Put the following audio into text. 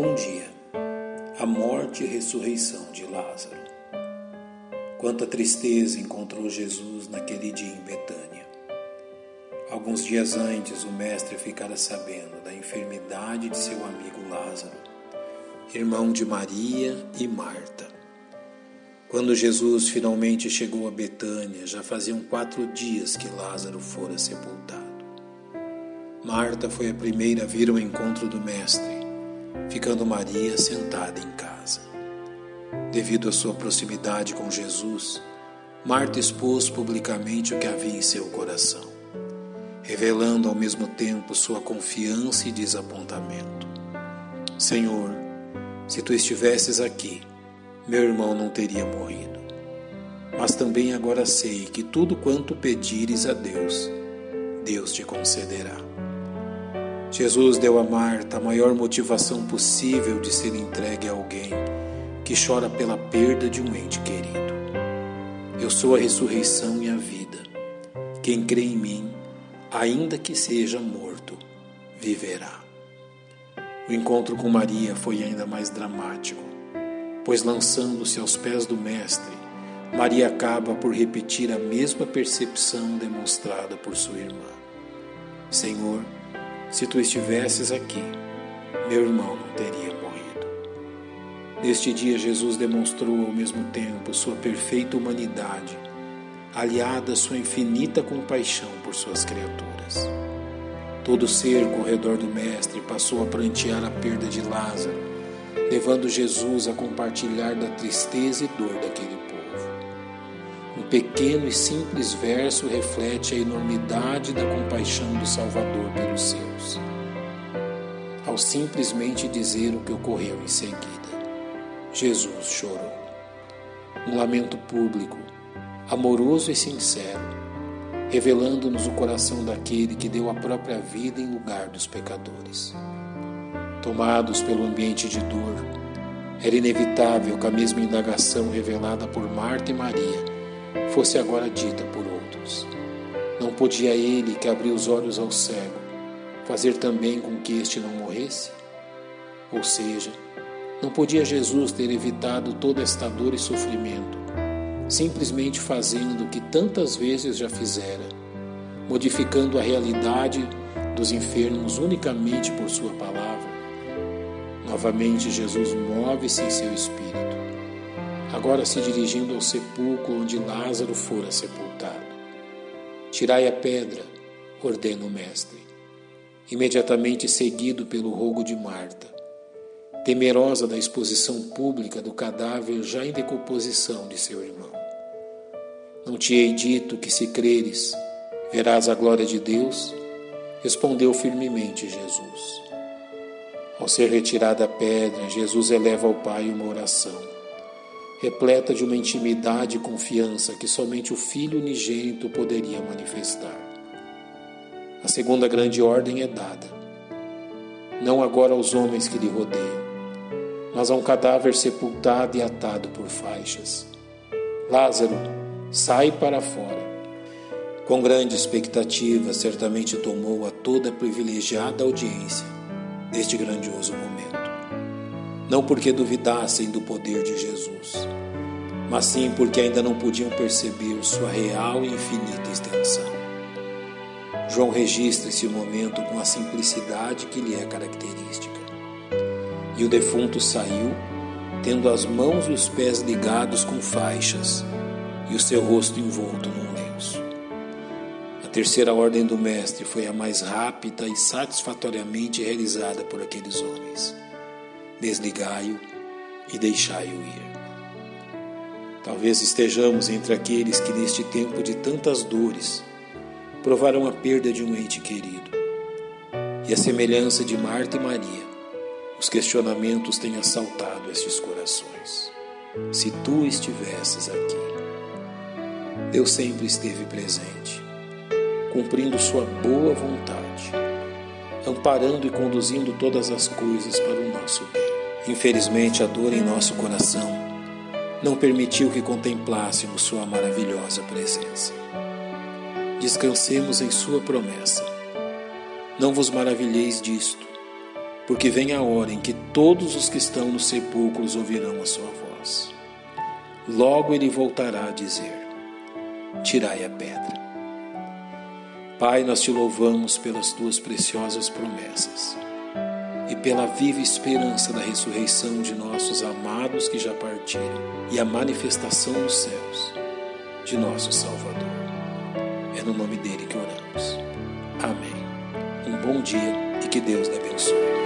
Bom dia, a morte e a ressurreição de Lázaro. Quanta tristeza encontrou Jesus naquele dia em Betânia. Alguns dias antes, o mestre ficara sabendo da enfermidade de seu amigo Lázaro, irmão de Maria e Marta. Quando Jesus finalmente chegou a Betânia, já faziam 4 dias que Lázaro fora sepultado. Marta foi a primeira a vir ao encontro do mestre, ficando Maria sentada em casa. Devido à sua proximidade com Jesus, Marta expôs publicamente o que havia em seu coração, revelando ao mesmo tempo sua confiança e desapontamento. Senhor, se tu estivesses aqui, meu irmão não teria morrido. Mas também agora sei que tudo quanto pedires a Deus, Deus te concederá. Jesus deu a Marta a maior motivação possível de ser entregue a alguém que chora pela perda de um ente querido. Eu sou a ressurreição e a vida. Quem crê em mim, ainda que seja morto, viverá. O encontro com Maria foi ainda mais dramático, pois lançando-se aos pés do Mestre, Maria acaba por repetir a mesma percepção demonstrada por sua irmã. Senhor, se tu estivesses aqui, meu irmão não teria morrido. Neste dia, Jesus demonstrou ao mesmo tempo sua perfeita humanidade, aliada à sua infinita compaixão por suas criaturas. Todo cerco ao redor do Mestre passou a prantear a perda de Lázaro, levando Jesus a compartilhar da tristeza e dor daquele povo. Um pequeno e simples verso reflete a enormidade da compaixão do Salvador pelos seus, ao simplesmente dizer o que ocorreu em seguida. Jesus chorou. Um lamento público, amoroso e sincero, revelando-nos o coração daquele que deu a própria vida em lugar dos pecadores. Tomados pelo ambiente de dor, era inevitável que a mesma indagação revelada por Marta e Maria fosse agora dita por outros. Não podia ele, que abriu os olhos ao cego, fazer também com que este não morresse? Ou seja, não podia Jesus ter evitado toda esta dor e sofrimento, simplesmente fazendo o que tantas vezes já fizera, modificando a realidade dos enfermos unicamente por sua palavra? Novamente Jesus move-se em seu espírito, agora se dirigindo ao sepulcro onde Lázaro fora sepultado. Tirai a pedra, ordena o mestre, imediatamente seguido pelo rogo de Marta, temerosa da exposição pública do cadáver já em decomposição de seu irmão. Não te hei dito que, se creres, verás a glória de Deus? Respondeu firmemente Jesus. Ao ser retirada a pedra, Jesus eleva ao Pai uma oração, repleta de uma intimidade e confiança que somente o Filho unigênito poderia manifestar. A segunda grande ordem é dada, não agora aos homens que lhe rodeiam, mas a um cadáver sepultado e atado por faixas. Lázaro, sai para fora. Com grande expectativa, certamente tomou a toda a privilegiada audiência deste grandioso momento. Não porque duvidassem do poder de Jesus, mas sim porque ainda não podiam perceber sua real e infinita extensão. João registra esse momento com a simplicidade que lhe é característica. E o defunto saiu, tendo as mãos e os pés ligados com faixas e o seu rosto envolto num lenço. A terceira ordem do mestre foi a mais rápida e satisfatoriamente realizada por aqueles homens. Desligai-o e deixai-o ir. Talvez estejamos entre aqueles que, neste tempo de tantas dores, provaram a perda de um ente querido. E a semelhança de Marta e Maria, os questionamentos têm assaltado estes corações. Se tu estivesses aqui. Deus sempre esteve presente, cumprindo sua boa vontade, amparando e conduzindo todas as coisas para o nosso bem. Infelizmente, a dor em nosso coração não permitiu que contemplássemos sua maravilhosa presença. Descansemos em sua promessa. Não vos maravilheis disto, porque vem a hora em que todos os que estão nos sepulcros ouvirão a sua voz. Logo ele voltará a dizer: tirai a pedra. Pai, nós te louvamos pelas tuas preciosas promessas e pela viva esperança da ressurreição de nossos amados que já partiram e a manifestação nos céus de nosso Salvador. É no nome dele que oramos. Amém. Um bom dia e que Deus te abençoe.